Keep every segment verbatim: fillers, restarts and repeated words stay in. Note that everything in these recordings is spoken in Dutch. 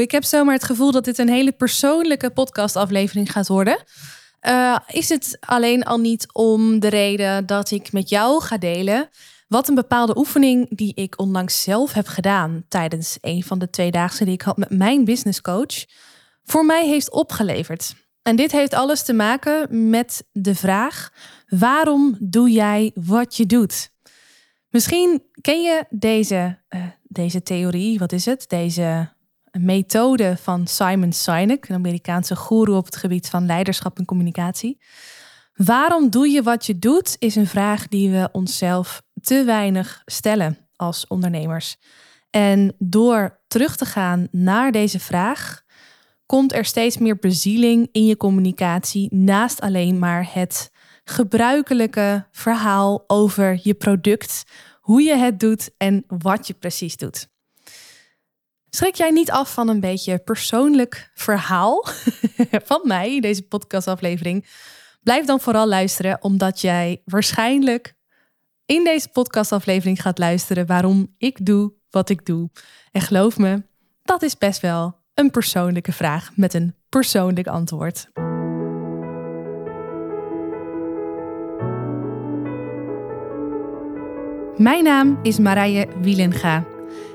Oeh, ik heb zomaar het gevoel dat dit een hele persoonlijke podcastaflevering gaat worden. Uh, is het alleen al niet om de reden dat ik met jou ga delen wat een bepaalde oefening die ik onlangs zelf heb gedaan tijdens een van de tweedaagse die ik had met mijn businesscoach voor mij heeft opgeleverd. En dit heeft alles te maken met de vraag: waarom doe jij wat je doet? Misschien ken je deze, uh, deze theorie, wat is het? Deze methode van Simon Sinek, een Amerikaanse goeroe op het gebied van leiderschap en communicatie. Waarom doe je wat je doet, is een vraag die we onszelf te weinig stellen als ondernemers. En door terug te gaan naar deze vraag, komt er steeds meer bezieling in je communicatie naast alleen maar het gebruikelijke verhaal over je product, hoe je het doet en wat je precies doet. Schrik jij niet af van een beetje persoonlijk verhaal van mij, deze podcastaflevering? Blijf dan vooral luisteren, omdat jij waarschijnlijk in deze podcastaflevering gaat luisteren waarom ik doe wat ik doe. En geloof me, dat is best wel een persoonlijke vraag met een persoonlijk antwoord. Mijn naam is Marije Wielenga.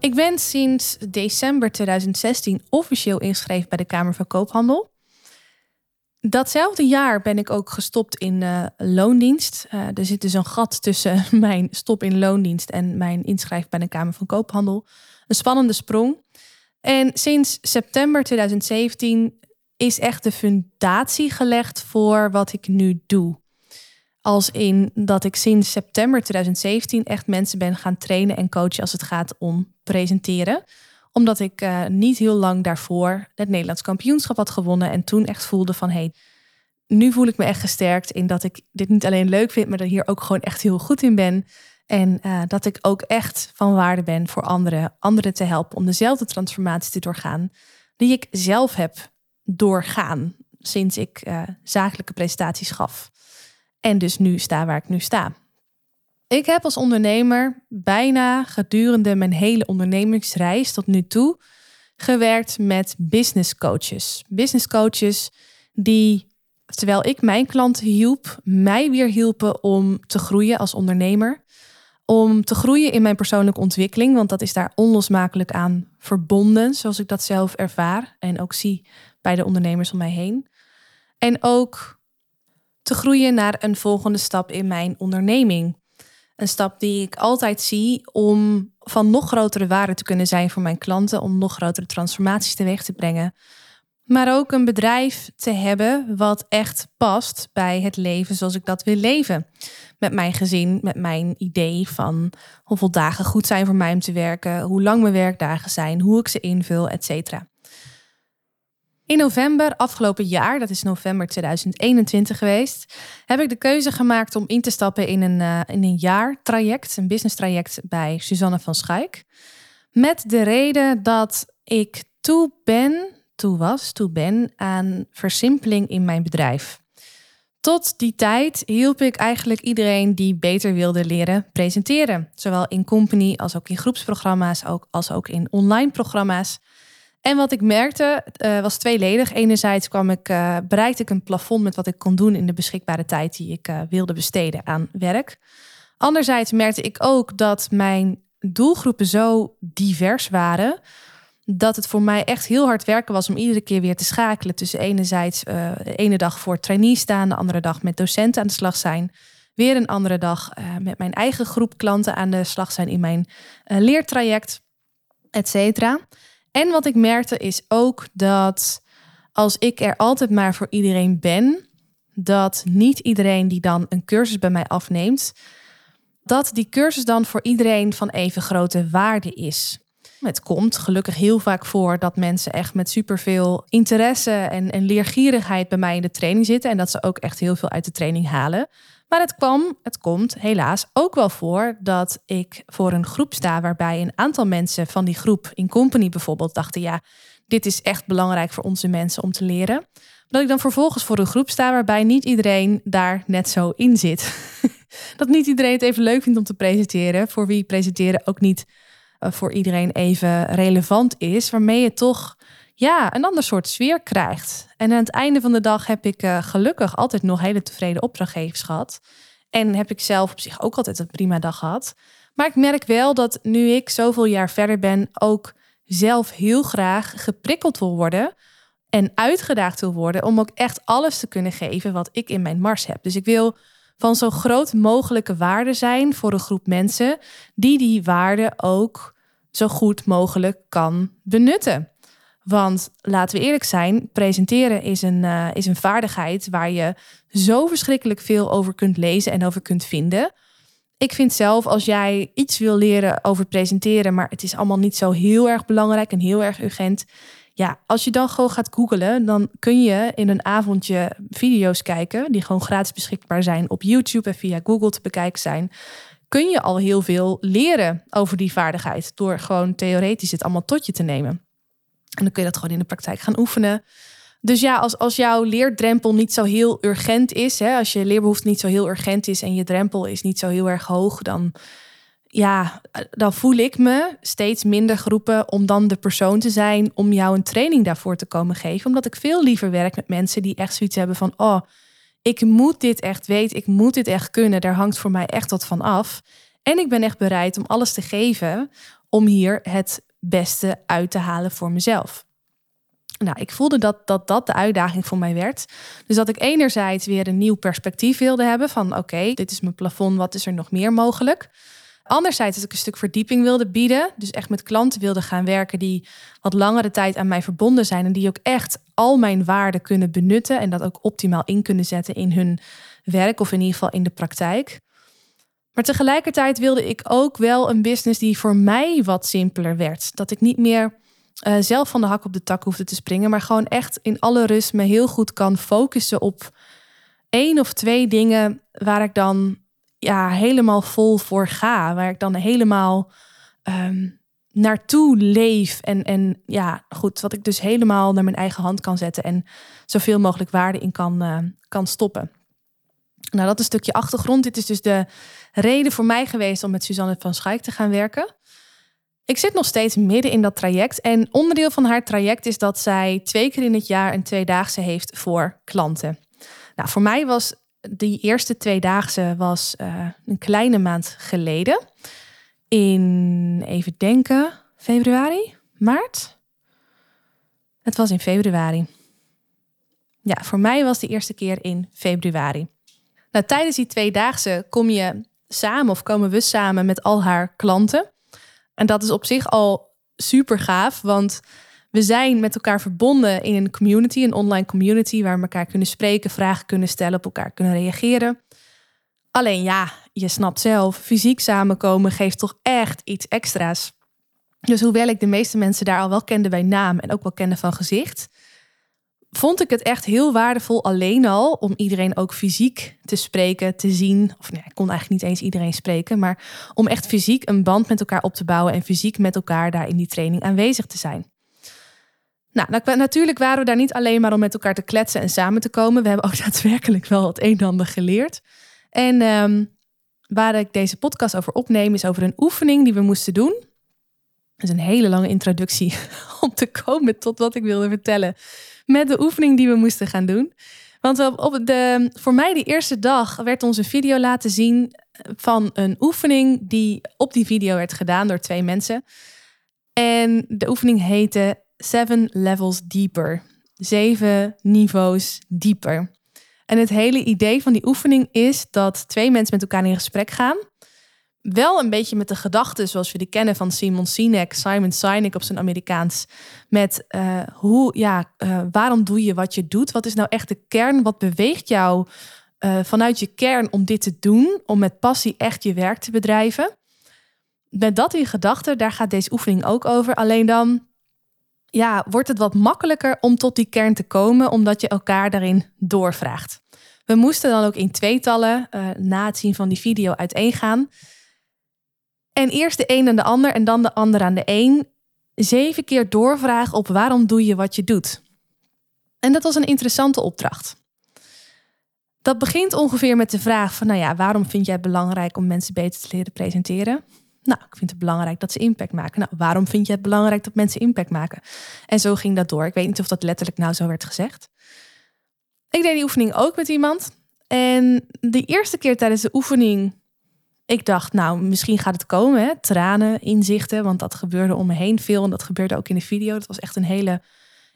Ik ben sinds december tweeduizend zestien officieel ingeschreven bij de Kamer van Koophandel. Datzelfde jaar ben ik ook gestopt in uh, loondienst. Uh, er zit dus een gat tussen mijn stop in loondienst en mijn inschrijf bij de Kamer van Koophandel. Een spannende sprong. En sinds september tweeduizend zeventien is echt de fundatie gelegd voor wat ik nu doe. Als in dat ik sinds september tweeduizend zeventien echt mensen ben gaan trainen en coachen als het gaat om presenteren. Omdat ik uh, niet heel lang daarvoor het Nederlands kampioenschap had gewonnen. En toen echt voelde van, hey, nu voel ik me echt gesterkt in dat ik dit niet alleen leuk vind, maar dat ik hier ook gewoon echt heel goed in ben. En uh, dat ik ook echt van waarde ben voor anderen. Anderen te helpen om dezelfde transformatie te doorgaan die ik zelf heb doorgaan sinds ik uh, zakelijke presentaties gaf. En dus nu sta waar ik nu sta. Ik heb als ondernemer bijna gedurende mijn hele ondernemingsreis tot nu toe gewerkt met business coaches. Business coaches die, terwijl ik mijn klanten hielp, mij weer hielpen om te groeien als ondernemer. Om te groeien in mijn persoonlijke ontwikkeling, want dat is daar onlosmakelijk aan verbonden, zoals ik dat zelf ervaar en ook zie bij de ondernemers om mij heen. En ook te groeien naar een volgende stap in mijn onderneming. Een stap die ik altijd zie om van nog grotere waarde te kunnen zijn voor mijn klanten, om nog grotere transformaties teweeg te brengen. Maar ook een bedrijf te hebben wat echt past bij het leven zoals ik dat wil leven. Met mijn gezin, met mijn idee van hoeveel dagen goed zijn voor mij om te werken, hoe lang mijn werkdagen zijn, hoe ik ze invul, et cetera. In november afgelopen jaar, dat is november tweeduizend eenentwintig geweest, heb ik de keuze gemaakt om in te stappen in een, uh, in een jaartraject, een business traject bij Suzanne van Schuik. Met de reden dat ik toe ben, toe was, toe ben aan versimpeling in mijn bedrijf. Tot die tijd hielp ik eigenlijk iedereen die beter wilde leren presenteren. Zowel in company als ook in groepsprogramma's, ook, als ook in online programma's. En wat ik merkte uh, was tweeledig. Enerzijds kwam ik, uh, bereikte ik een plafond met wat ik kon doen in de beschikbare tijd die ik uh, wilde besteden aan werk. Anderzijds merkte ik ook dat mijn doelgroepen zo divers waren dat het voor mij echt heel hard werken was om iedere keer weer te schakelen tussen enerzijds uh, de ene dag voor trainees staan, de andere dag met docenten aan de slag zijn. Weer een andere dag uh, met mijn eigen groep klanten aan de slag zijn in mijn uh, leertraject, et cetera. En wat ik merkte is ook dat als ik er altijd maar voor iedereen ben, dat niet iedereen die dan een cursus bij mij afneemt, dat die cursus dan voor iedereen van even grote waarde is. Het komt gelukkig heel vaak voor dat mensen echt met superveel interesse en, en leergierigheid bij mij in de training zitten. En dat ze ook echt heel veel uit de training halen. Maar het kwam, het komt helaas ook wel voor dat ik voor een groep sta waarbij een aantal mensen van die groep in company bijvoorbeeld dachten, ja, dit is echt belangrijk voor onze mensen om te leren. Dat ik dan vervolgens voor een groep sta waarbij niet iedereen daar net zo in zit. Dat niet iedereen het even leuk vindt om te presenteren. Voor wie presenteren ook niet voor iedereen even relevant is. Waarmee je toch ja, een ander soort sfeer krijgt. En aan het einde van de dag heb ik uh, gelukkig altijd nog hele tevreden opdrachtgevers gehad. En heb ik zelf op zich ook altijd een prima dag gehad. Maar ik merk wel dat nu ik zoveel jaar verder ben, ook zelf heel graag geprikkeld wil worden en uitgedaagd wil worden om ook echt alles te kunnen geven wat ik in mijn mars heb. Dus ik wil van zo groot mogelijke waarde zijn voor een groep mensen die die waarde ook zo goed mogelijk kan benutten. Want laten we eerlijk zijn, presenteren is een, uh, is een vaardigheid waar je zo verschrikkelijk veel over kunt lezen en over kunt vinden. Ik vind zelf, als jij iets wil leren over presenteren, maar het is allemaal niet zo heel erg belangrijk en heel erg urgent, ja, als je dan gewoon gaat googlen, dan kun je in een avondje video's kijken die gewoon gratis beschikbaar zijn op YouTube en via Google te bekijken zijn. Kun je al heel veel leren over die vaardigheid door gewoon theoretisch het allemaal tot je te nemen. En dan kun je dat gewoon in de praktijk gaan oefenen. Dus ja, als, als jouw leerdrempel niet zo heel urgent is, hè, als je leerbehoefte niet zo heel urgent is en je drempel is niet zo heel erg hoog, dan, ja, dan voel ik me steeds minder geroepen om dan de persoon te zijn om jou een training daarvoor te komen geven. Omdat ik veel liever werk met mensen die echt zoiets hebben van, oh, ik moet dit echt weten, ik moet dit echt kunnen, daar hangt voor mij echt wat van af. En ik ben echt bereid om alles te geven om hier het beste uit te halen voor mezelf. Nou, ik voelde dat, dat dat de uitdaging voor mij werd. Dus dat ik enerzijds weer een nieuw perspectief wilde hebben van oké, dit is mijn plafond, wat is er nog meer mogelijk? Anderzijds dat ik een stuk verdieping wilde bieden. Dus echt met klanten wilde gaan werken die wat langere tijd aan mij verbonden zijn en die ook echt al mijn waarden kunnen benutten en dat ook optimaal in kunnen zetten in hun werk of in ieder geval in de praktijk. Maar tegelijkertijd wilde ik ook wel een business die voor mij wat simpeler werd. Dat ik niet meer Uh, zelf van de hak op de tak hoefde te springen, maar gewoon echt in alle rust me heel goed kan focussen op één of twee dingen waar ik dan ja, helemaal vol voor ga. Waar ik dan helemaal um, naartoe leef. En, en ja, goed, wat ik dus helemaal naar mijn eigen hand kan zetten en zoveel mogelijk waarde in kan, uh, kan stoppen. Nou, dat is een stukje achtergrond. Dit is dus de reden voor mij geweest om met Suzanne van Schuik te gaan werken. Ik zit nog steeds midden in dat traject. En onderdeel van haar traject is dat zij twee keer in het jaar een tweedaagse heeft voor klanten. Nou, voor mij was die eerste tweedaagse was, uh, een kleine maand geleden. In, even denken, februari, maart? Het was in februari. Ja, voor mij was de eerste keer in februari. Nou, tijdens die tweedaagse kom je samen of komen we samen met al haar klanten. En dat is op zich al super gaaf, want we zijn met elkaar verbonden in een community, een online community, waar we elkaar kunnen spreken, vragen kunnen stellen, op elkaar kunnen reageren. Alleen ja, je snapt zelf, fysiek samenkomen geeft toch echt iets extra's. Dus hoewel ik de meeste mensen daar al wel kende bij naam en ook wel kende van gezicht, vond ik het echt heel waardevol alleen al om iedereen ook fysiek te spreken, te zien. Of nee, ik kon eigenlijk niet eens iedereen spreken. Maar om echt fysiek een band met elkaar op te bouwen en fysiek met elkaar daar in die training aanwezig te zijn. Nou, natuurlijk waren we daar niet alleen maar om met elkaar te kletsen en samen te komen. We hebben ook daadwerkelijk wel het een en ander geleerd. En um, waar ik deze podcast over opneem is over een oefening die we moesten doen. Dat is een hele lange introductie om te komen tot wat ik wilde vertellen met de oefening die we moesten gaan doen. Want op de, voor mij de eerste dag werd ons een video laten zien van een oefening die op die video werd gedaan door twee mensen. En de oefening heette Seven Levels Deeper. Zeven niveaus dieper. En het hele idee van die oefening is dat twee mensen met elkaar in gesprek gaan. Wel een beetje met de gedachten zoals we die kennen van Simon Sinek, Simon Sinek op zijn Amerikaans. Met uh, hoe, ja, uh, waarom doe je wat je doet? Wat is nou echt de kern? Wat beweegt jou uh, vanuit je kern om dit te doen? Om met passie echt je werk te bedrijven. met dat in gedachten, daar gaat deze oefening ook over. Alleen dan ja, wordt het wat makkelijker om tot die kern te komen, omdat je elkaar daarin doorvraagt. We moesten dan ook in tweetallen uh, na het zien van die video uiteengaan. En eerst de een aan de ander en dan de ander aan de een. Zeven keer doorvragen op waarom doe je wat je doet. En dat was een interessante opdracht. Dat begint ongeveer met de vraag van, nou ja, waarom vind jij het belangrijk om mensen beter te leren presenteren? Nou, ik vind het belangrijk dat ze impact maken. Nou, waarom vind je het belangrijk dat mensen impact maken? En zo ging dat door. Ik weet niet of dat letterlijk nou zo werd gezegd. Ik deed die oefening ook met iemand. En de eerste keer tijdens de oefening, ik dacht, nou, misschien gaat het komen. Hè? Tranen, inzichten, want dat gebeurde om me heen veel. En dat gebeurde ook in de video. Dat was echt een hele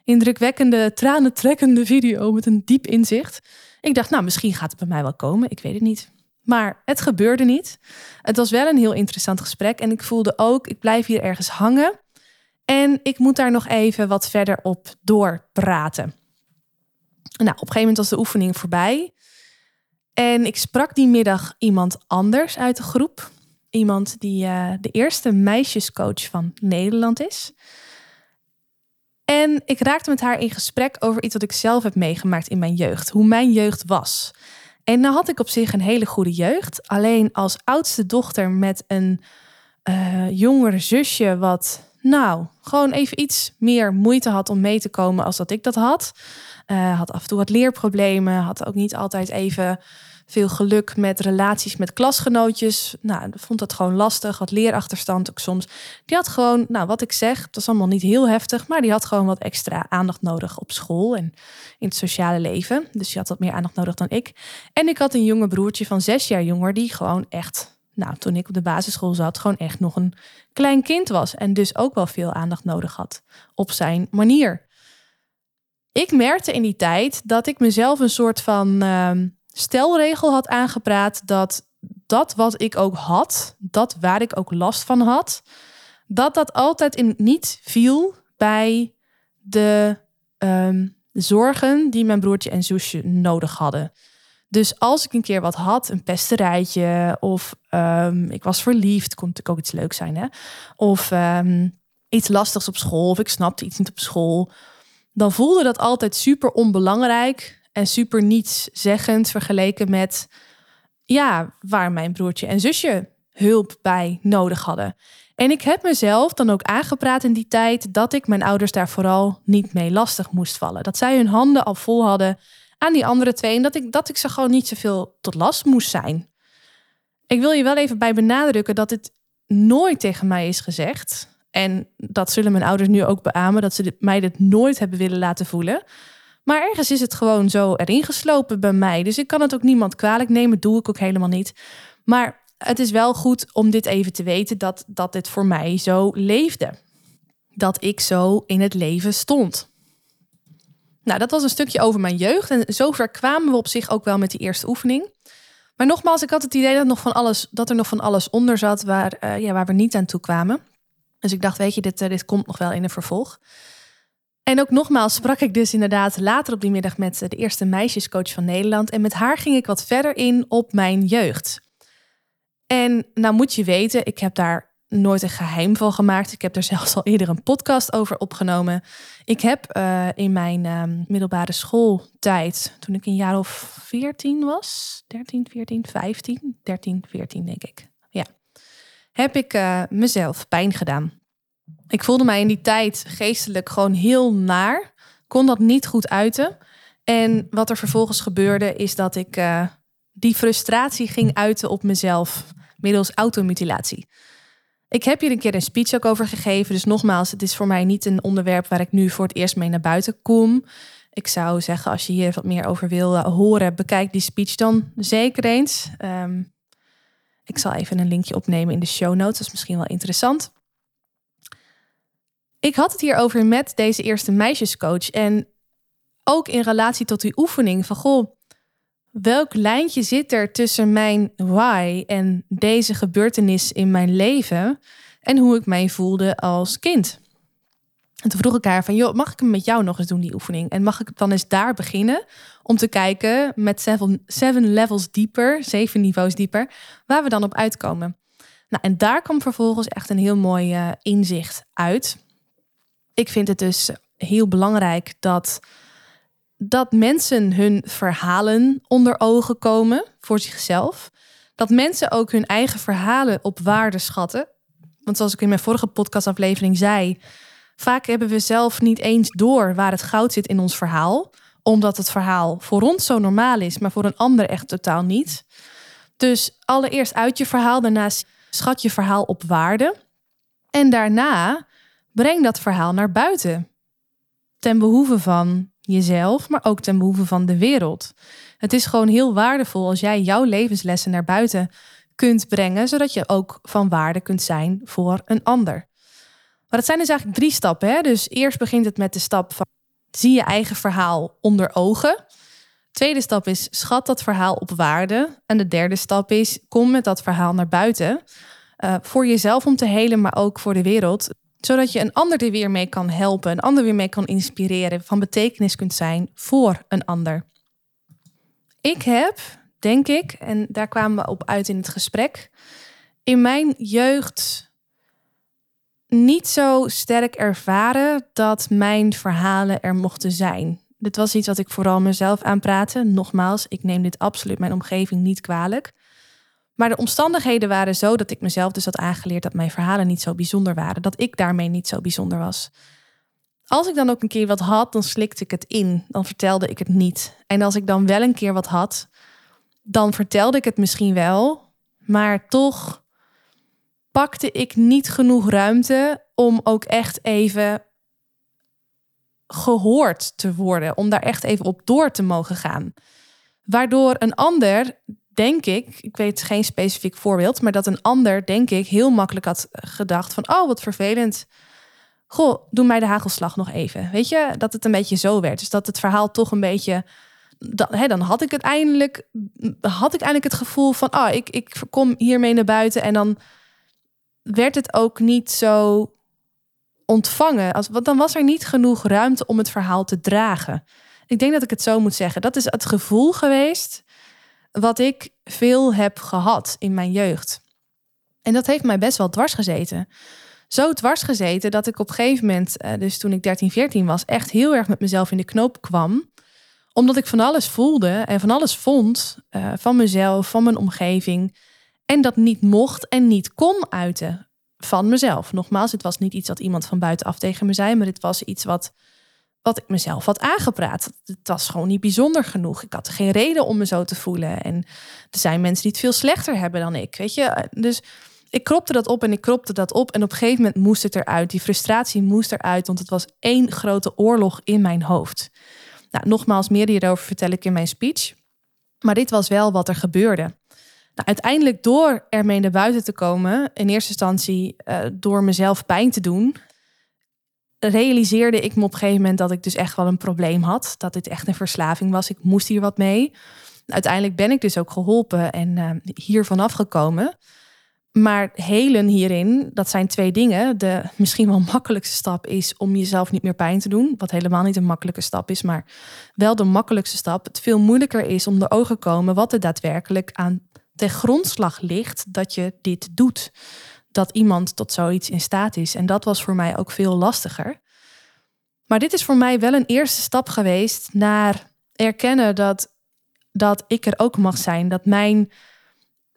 indrukwekkende, tranentrekkende video met een diep inzicht. Ik dacht, nou, misschien gaat het bij mij wel komen. Ik weet het niet. Maar het gebeurde niet. Het was wel een heel interessant gesprek. En ik voelde ook, ik blijf hier ergens hangen. En ik moet daar nog even wat verder op doorpraten. Nou, op een gegeven moment was de oefening voorbij. En ik sprak die middag iemand anders uit de groep. Iemand die uh, de eerste meisjescoach van Nederland is. En ik raakte met haar in gesprek over iets wat ik zelf heb meegemaakt in mijn jeugd. Hoe mijn jeugd was. En nou had ik op zich een hele goede jeugd. Alleen als oudste dochter met een uh, jongere zusje wat nou gewoon even iets meer moeite had om mee te komen als dat ik dat had. Uh, had af en toe wat leerproblemen. Had ook niet altijd even veel geluk met relaties met klasgenootjes. Nou, vond dat gewoon lastig. Had leerachterstand ook soms. Die had gewoon, nou wat ik zeg, dat is allemaal niet heel heftig, maar die had gewoon wat extra aandacht nodig op school en in het sociale leven. Dus die had wat meer aandacht nodig dan ik. En ik had een jonge broertje van zes jaar jonger, die gewoon echt, nou toen ik op de basisschool zat, gewoon echt nog een klein kind was. En dus ook wel veel aandacht nodig had op zijn manier. Ik merkte in die tijd dat ik mezelf een soort van uh, stelregel had aangepraat dat dat wat ik ook had, dat waar ik ook last van had, dat dat altijd in, niet viel bij de um, zorgen die mijn broertje en zusje nodig hadden. Dus als ik een keer wat had, een pesterijtje of um, ik was verliefd, kon natuurlijk ook iets leuks zijn, hè? Of um, iets lastigs op school of ik snapte iets niet op school, dan voelde dat altijd super onbelangrijk en super nietszeggend vergeleken met ja, waar mijn broertje en zusje hulp bij nodig hadden. En ik heb mezelf dan ook aangepraat in die tijd dat ik mijn ouders daar vooral niet mee lastig moest vallen. Dat zij hun handen al vol hadden aan die andere twee en dat ik, dat ik ze gewoon niet zoveel tot last moest zijn. Ik wil je wel even bij benadrukken dat dit nooit tegen mij is gezegd. En dat zullen mijn ouders nu ook beamen, dat ze mij dit nooit hebben willen laten voelen. Maar ergens is het gewoon zo erin geslopen bij mij. Dus ik kan het ook niemand kwalijk nemen, doe ik ook helemaal niet. Maar het is wel goed om dit even te weten, dat, dat dit voor mij zo leefde. Dat ik zo in het leven stond. Nou, dat was een stukje over mijn jeugd. En zover kwamen we op zich ook wel met die eerste oefening. Maar nogmaals, ik had het idee dat, nog van alles, dat er nog van alles onder zat waar, uh, ja, waar we niet aan toe kwamen. Dus ik dacht, weet je, dit, dit komt nog wel in een vervolg. En ook nogmaals sprak ik dus inderdaad later op die middag met de eerste meisjescoach van Nederland. En met haar ging ik wat verder in op mijn jeugd. En nou moet je weten, ik heb daar nooit een geheim van gemaakt. Ik heb er zelfs al eerder een podcast over opgenomen. Ik heb uh, in mijn uh, middelbare schooltijd, toen ik een jaar of veertien was, dertien, veertien, vijftien, dertien, veertien denk ik. Ja, heb ik uh, mezelf pijn gedaan. Ik voelde mij in die tijd geestelijk gewoon heel naar. Kon dat niet goed uiten. En wat er vervolgens gebeurde is dat ik uh, die frustratie ging uiten op mezelf middels automutilatie. Ik heb hier een keer een speech ook over gegeven. Dus nogmaals, het is voor mij niet een onderwerp waar ik nu voor het eerst mee naar buiten kom. Ik zou zeggen, als je hier wat meer over wil uh, horen, bekijk die speech dan zeker eens. Um, ik zal even een linkje opnemen in de show notes. Dat is misschien wel interessant. Ik had het hierover met deze eerste meisjescoach. En ook in relatie tot die oefening van, goh, welk lijntje zit er tussen mijn why en deze gebeurtenis in mijn leven en hoe ik mij voelde als kind? En toen vroeg ik haar van, joh, mag ik hem met jou nog eens doen, die oefening? En mag ik dan eens daar beginnen om te kijken met seven, seven levels dieper, zeven niveaus dieper, waar we dan op uitkomen? Nou, en daar kwam vervolgens echt een heel mooi uh, inzicht uit. Ik vind het dus heel belangrijk dat, dat mensen hun verhalen onder ogen komen voor zichzelf. Dat mensen ook hun eigen verhalen op waarde schatten. Want zoals ik in mijn vorige podcastaflevering zei, vaak hebben we zelf niet eens door waar het goud zit in ons verhaal. Omdat het verhaal voor ons zo normaal is, maar voor een ander echt totaal niet. Dus allereerst uit je verhaal, daarna schat je verhaal op waarde. En daarna breng dat verhaal naar buiten. Ten behoeve van jezelf, maar ook ten behoeve van de wereld. Het is gewoon heel waardevol als jij jouw levenslessen naar buiten kunt brengen, zodat je ook van waarde kunt zijn voor een ander. Maar het zijn dus eigenlijk drie stappen. Hè? Dus eerst begint het met de stap van zie je eigen verhaal onder ogen. Tweede stap is schat dat verhaal op waarde. En de derde stap is kom met dat verhaal naar buiten. Uh, voor jezelf om te helen, maar ook voor de wereld. Zodat je een ander er weer mee kan helpen. Een ander weer mee kan inspireren. Van betekenis kunt zijn voor een ander. Ik heb, denk ik, en daar kwamen we op uit in het gesprek, in mijn jeugd niet zo sterk ervaren dat mijn verhalen er mochten zijn. Dit was iets wat ik vooral mezelf aanpraatte. Nogmaals, ik neem dit absoluut mijn omgeving niet kwalijk. Maar de omstandigheden waren zo dat ik mezelf dus had aangeleerd dat mijn verhalen niet zo bijzonder waren. Dat ik daarmee niet zo bijzonder was. Als ik dan ook een keer wat had, dan slikte ik het in. Dan vertelde ik het niet. En als ik dan wel een keer wat had, dan vertelde ik het misschien wel. Maar toch pakte ik niet genoeg ruimte om ook echt even gehoord te worden. Om daar echt even op door te mogen gaan. Waardoor een ander, denk ik, ik weet geen specifiek voorbeeld, maar dat een ander, denk ik, heel makkelijk had gedacht van, oh, wat vervelend. Goh, doe mij de hagelslag nog even. Weet je, dat het een beetje zo werd. Dus dat het verhaal toch een beetje, dan, hè, dan had ik het eindelijk, had ik eindelijk het gevoel van, oh, ik, ik kom hiermee naar buiten. En dan werd het ook niet zo ontvangen. Als, want dan was er niet genoeg ruimte om het verhaal te dragen. Ik denk dat ik het zo moet zeggen. Dat is het gevoel geweest wat ik veel heb gehad in mijn jeugd. En dat heeft mij best wel dwars gezeten. Zo dwars gezeten dat ik op een gegeven moment, dus toen ik dertien, veertien was, echt heel erg met mezelf in de knoop kwam. Omdat ik van alles voelde en van alles vond, uh, van mezelf, van mijn omgeving. En dat niet mocht en niet kon uiten van mezelf. Nogmaals, het was niet iets dat iemand van buitenaf tegen me zei, maar dit was iets wat, wat ik mezelf had aangepraat. Het was gewoon niet bijzonder genoeg. Ik had geen reden om me zo te voelen. En er zijn mensen die het veel slechter hebben dan ik, weet je. Dus ik kropte dat op en ik kropte dat op. En op een gegeven moment moest het eruit. Die frustratie moest eruit, want het was één grote oorlog in mijn hoofd. Nou, nogmaals, meer hierover vertel ik in mijn speech. Maar dit was wel wat er gebeurde. Nou, uiteindelijk door ermee naar buiten te komen, in eerste instantie uh, door mezelf pijn te doen, realiseerde ik me op een gegeven moment dat ik dus echt wel een probleem had. Dat dit echt een verslaving was. Ik moest hier wat mee. Uiteindelijk ben ik dus ook geholpen en uh, hiervan afgekomen. Maar helen hierin, dat zijn twee dingen. De misschien wel makkelijkste stap is om jezelf niet meer pijn te doen. Wat helemaal niet een makkelijke stap is, maar wel de makkelijkste stap. Het veel moeilijker is om de ogen te komen wat er daadwerkelijk aan ten grondslag ligt dat je dit doet. Dat iemand tot zoiets in staat is. En dat was voor mij ook veel lastiger. Maar dit is voor mij wel een eerste stap geweest naar erkennen dat, dat ik er ook mag zijn. Dat mijn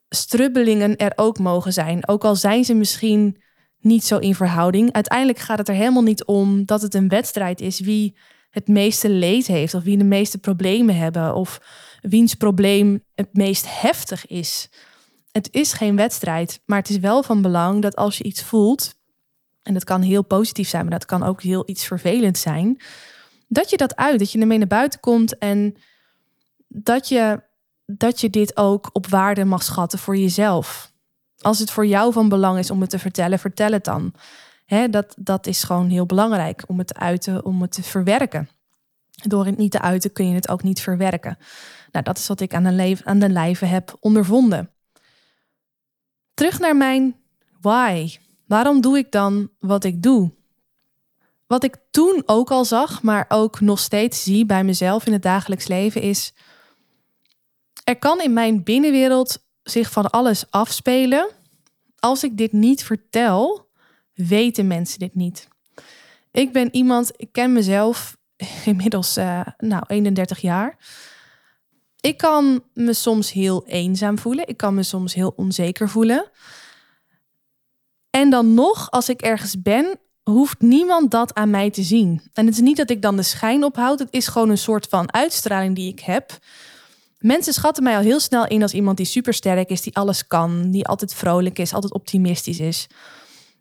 strubbelingen er ook mogen zijn. Ook al zijn ze misschien niet zo in verhouding. Uiteindelijk gaat het er helemaal niet om dat het een wedstrijd is wie het meeste leed heeft of wie de meeste problemen hebben of wiens probleem het meest heftig is. Het is geen wedstrijd, maar het is wel van belang dat als je iets voelt, en dat kan heel positief zijn, maar dat kan ook heel iets vervelends zijn, dat je dat uit, dat je ermee naar buiten komt en dat je, dat je dit ook op waarde mag schatten voor jezelf. Als het voor jou van belang is om het te vertellen, vertel het dan. He, dat, dat is gewoon heel belangrijk om het te uiten, om het te verwerken. Door het niet te uiten kun je het ook niet verwerken. Nou, dat is wat ik aan de, le- aan de lijve heb ondervonden. Terug naar mijn why. Waarom doe ik dan wat ik doe? Wat ik toen ook al zag, maar ook nog steeds zie bij mezelf in het dagelijks leven is, er kan in mijn binnenwereld zich van alles afspelen als ik dit niet vertel, weten mensen dit niet. Ik ben iemand, ik ken mezelf inmiddels uh, nou, eenendertig jaar. Ik kan me soms heel eenzaam voelen. Ik kan me soms heel onzeker voelen. En dan nog, als ik ergens ben, hoeft niemand dat aan mij te zien. En het is niet dat ik dan de schijn ophoud. Het is gewoon een soort van uitstraling die ik heb. Mensen schatten mij al heel snel in als iemand die supersterk is, die alles kan, die altijd vrolijk is, altijd optimistisch is.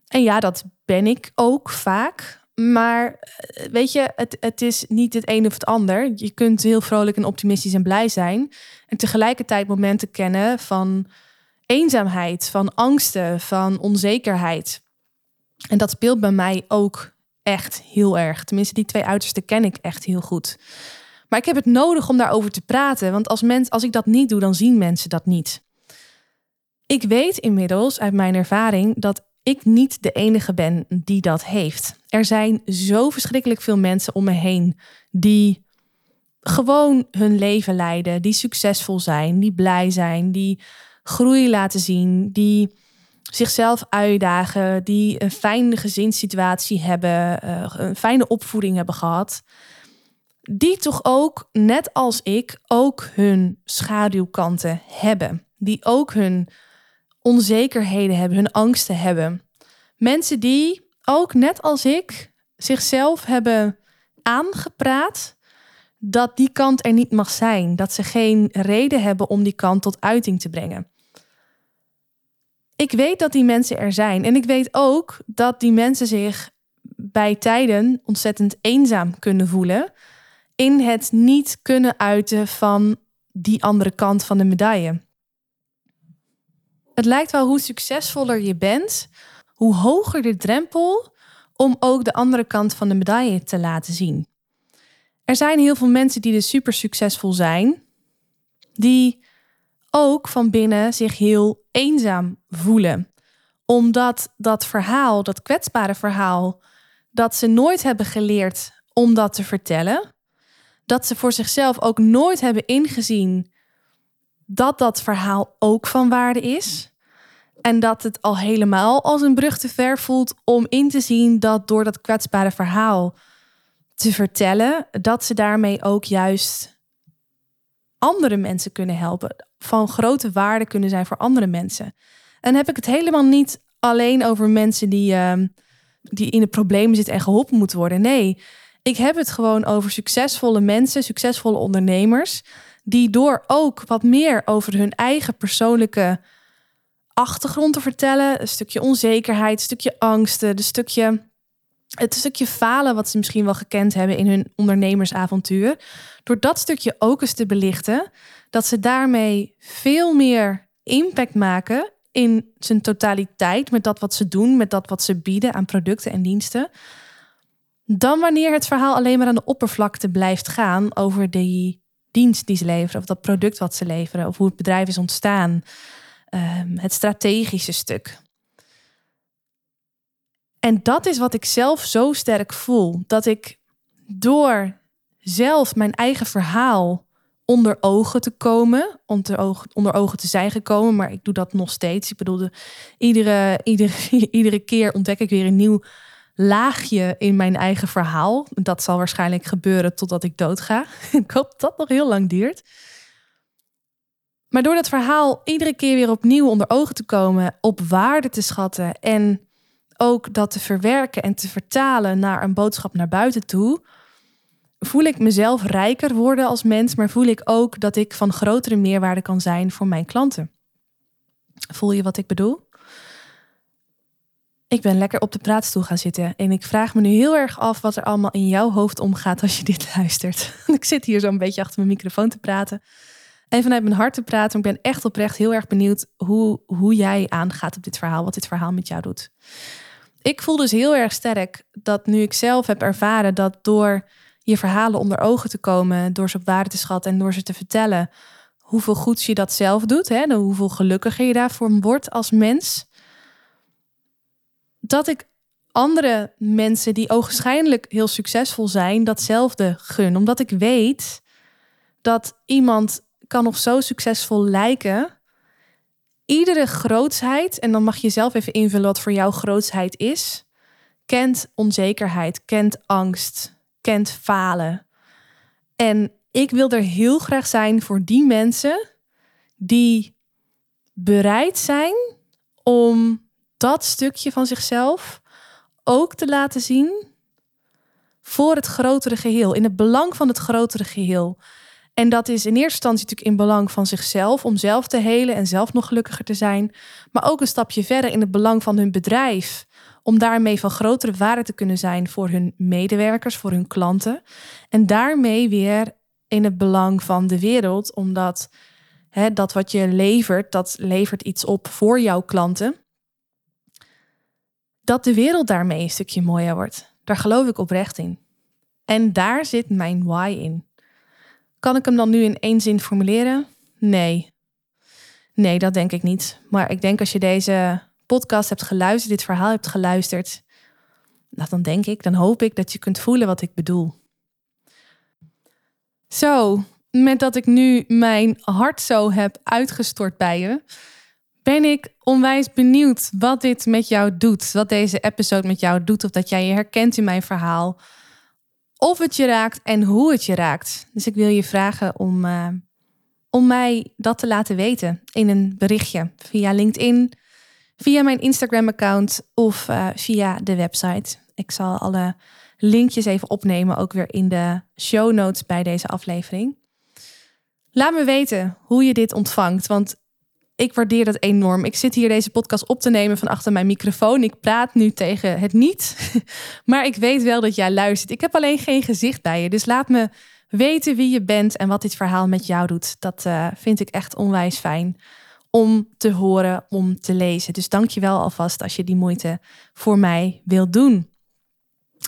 En ja, dat ben ik ook vaak. Maar weet je, het, het is niet het een of het ander. Je kunt heel vrolijk en optimistisch en blij zijn. En tegelijkertijd momenten kennen van eenzaamheid, van angsten, van onzekerheid. En dat speelt bij mij ook echt heel erg. Tenminste, die twee uitersten ken ik echt heel goed. Maar ik heb het nodig om daarover te praten. Want als, mens, als ik dat niet doe, dan zien mensen dat niet. Ik weet inmiddels uit mijn ervaring dat ik niet de enige ben die dat heeft. Er zijn zo verschrikkelijk veel mensen om me heen die gewoon hun leven leiden, die succesvol zijn, die blij zijn, die groei laten zien, die zichzelf uitdagen, die een fijne gezinssituatie hebben, een fijne opvoeding hebben gehad, die toch ook, net als ik, ook hun schaduwkanten hebben. Die ook hun onzekerheden hebben, hun angsten hebben. Mensen die ook, net als ik, zichzelf hebben aangepraat dat die kant er niet mag zijn. Dat ze geen reden hebben om die kant tot uiting te brengen. Ik weet dat die mensen er zijn. En ik weet ook dat die mensen zich bij tijden ontzettend eenzaam kunnen voelen in het niet kunnen uiten van die andere kant van de medaille. Het lijkt wel, hoe succesvoller je bent, hoe hoger de drempel om ook de andere kant van de medaille te laten zien. Er zijn heel veel mensen die dus super succesvol zijn, die ook van binnen zich heel eenzaam voelen. Omdat dat verhaal, dat kwetsbare verhaal, dat ze nooit hebben geleerd om dat te vertellen, dat ze voor zichzelf ook nooit hebben ingezien dat dat verhaal ook van waarde is. En dat het al helemaal als een brug te ver voelt om in te zien dat door dat kwetsbare verhaal te vertellen, dat ze daarmee ook juist andere mensen kunnen helpen. Van grote waarde kunnen zijn voor andere mensen. En heb ik het helemaal niet alleen over mensen die, uh, die in de problemen zitten en geholpen moeten worden. Nee, ik heb het gewoon over succesvolle mensen, succesvolle ondernemers, die door ook wat meer over hun eigen persoonlijke achtergrond te vertellen, een stukje onzekerheid, een stukje angsten, een stukje, het stukje falen wat ze misschien wel gekend hebben in hun ondernemersavontuur, door dat stukje ook eens te belichten, dat ze daarmee veel meer impact maken in zijn totaliteit met dat wat ze doen, met dat wat ze bieden aan producten en diensten, dan wanneer het verhaal alleen maar aan de oppervlakte blijft gaan over die dienst die ze leveren, of dat product wat ze leveren, of hoe het bedrijf is ontstaan. Um, het strategische stuk. En dat is wat ik zelf zo sterk voel. Dat ik door zelf mijn eigen verhaal onder ogen te komen, onder ogen, onder ogen te zijn gekomen, maar ik doe dat nog steeds. Ik bedoel, iedere, iedere, iedere keer ontdek ik weer een nieuw laagje in mijn eigen verhaal. Dat zal waarschijnlijk gebeuren totdat ik doodga. Ik hoop dat dat nog heel lang duurt. Maar door dat verhaal iedere keer weer opnieuw onder ogen te komen, op waarde te schatten en ook dat te verwerken en te vertalen naar een boodschap naar buiten toe, voel ik mezelf rijker worden als mens, maar voel ik ook dat ik van grotere meerwaarde kan zijn voor mijn klanten. Voel je wat ik bedoel? Ik ben lekker op de praatstoel gaan zitten en ik vraag me nu heel erg af wat er allemaal in jouw hoofd omgaat als je dit luistert. Ik zit hier zo'n beetje achter mijn microfoon te praten. En vanuit mijn hart te praten. Ik ben echt oprecht heel erg benieuwd hoe, hoe jij aangaat op dit verhaal. Wat dit verhaal met jou doet. Ik voel dus heel erg sterk dat nu ik zelf heb ervaren dat door je verhalen onder ogen te komen, door ze op waarde te schatten en door ze te vertellen, hoeveel goeds je dat zelf doet. Hè, en hoeveel gelukkiger je daarvoor wordt als mens. Dat ik andere mensen die ogenschijnlijk heel succesvol zijn, datzelfde gun. Omdat ik weet dat iemand kan nog zo succesvol lijken Iedere grootsheid, en dan mag je zelf even invullen wat voor jou grootsheid is, kent onzekerheid, kent angst, kent falen. En ik wil er heel graag zijn voor die mensen die bereid zijn om dat stukje van zichzelf ook te laten zien voor het grotere geheel, in het belang van het grotere geheel. En dat is in eerste instantie natuurlijk in belang van zichzelf, om zelf te helen en zelf nog gelukkiger te zijn. Maar ook een stapje verder in het belang van hun bedrijf, om daarmee van grotere waarde te kunnen zijn voor hun medewerkers, voor hun klanten. En daarmee weer in het belang van de wereld, omdat hè, dat wat je levert, dat levert iets op voor jouw klanten. Dat de wereld daarmee een stukje mooier wordt. Daar geloof ik oprecht in. En daar zit mijn why in. Kan ik hem dan nu in één zin formuleren? Nee. Nee, dat denk ik niet. Maar ik denk als je deze podcast hebt geluisterd, dit verhaal hebt geluisterd, nou, dan denk ik, dan hoop ik dat je kunt voelen wat ik bedoel. Zo, met dat ik nu mijn hart zo heb uitgestort bij je, ben ik onwijs benieuwd wat dit met jou doet. Wat deze episode met jou doet, of dat jij je herkent in mijn verhaal. Of het je raakt en hoe het je raakt. Dus ik wil je vragen om, uh, om mij dat te laten weten in een berichtje. Via LinkedIn, via mijn Instagram-account of uh, via de website. Ik zal alle linkjes even opnemen, ook weer in de show notes bij deze aflevering. Laat me weten hoe je dit ontvangt, want ik waardeer dat enorm. Ik zit hier deze podcast op te nemen van achter mijn microfoon. Ik praat nu tegen het niet. Maar ik weet wel dat jij luistert. Ik heb alleen geen gezicht bij je. Dus laat me weten wie je bent en wat dit verhaal met jou doet. Dat uh, vind ik echt onwijs fijn om te horen, om te lezen. Dus dank je wel alvast als je die moeite voor mij wilt doen.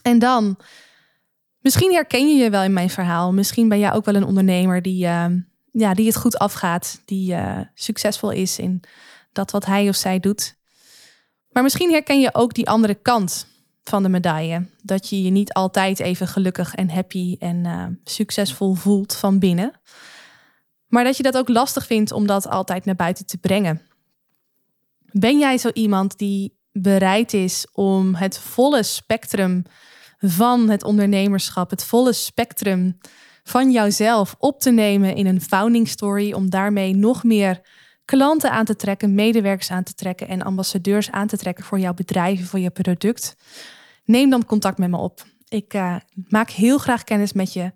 En dan, misschien herken je je wel in mijn verhaal. Misschien ben jij ook wel een ondernemer die... Uh, Ja, die het goed afgaat, die uh, succesvol is in dat wat hij of zij doet. Maar misschien herken je ook die andere kant van de medaille. Dat je je niet altijd even gelukkig en happy en uh, succesvol voelt van binnen. Maar dat je dat ook lastig vindt om dat altijd naar buiten te brengen. Ben jij zo iemand die bereid is om het volle spectrum van het ondernemerschap, het volle spectrum van jouzelf op te nemen in een founding story, om daarmee nog meer klanten aan te trekken, medewerkers aan te trekken en ambassadeurs aan te trekken voor jouw bedrijf, voor je product? Neem dan contact met me op. Ik uh, maak heel graag kennis met je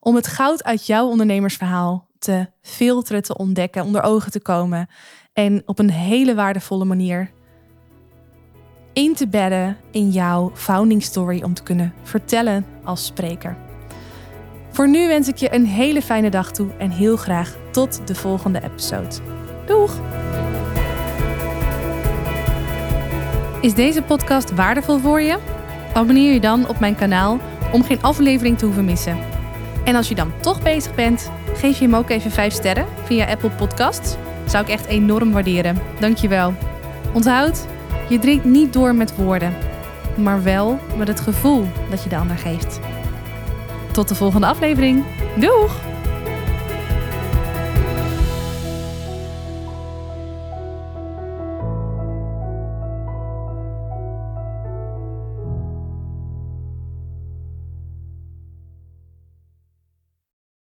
om het goud uit jouw ondernemersverhaal te filteren, te ontdekken, onder ogen te komen en op een hele waardevolle manier in te bedden in jouw founding story om te kunnen vertellen als spreker. Voor nu wens ik je een hele fijne dag toe en heel graag tot de volgende episode. Doeg! Is deze podcast waardevol voor je? Abonneer je dan op mijn kanaal om geen aflevering te hoeven missen. En als je dan toch bezig bent, geef je hem ook even vijf sterren via Apple Podcasts. Zou ik echt enorm waarderen. Dankjewel. Onthoud, je drinkt niet door met woorden, maar wel met het gevoel dat je de ander geeft. Tot de volgende aflevering. Doeg!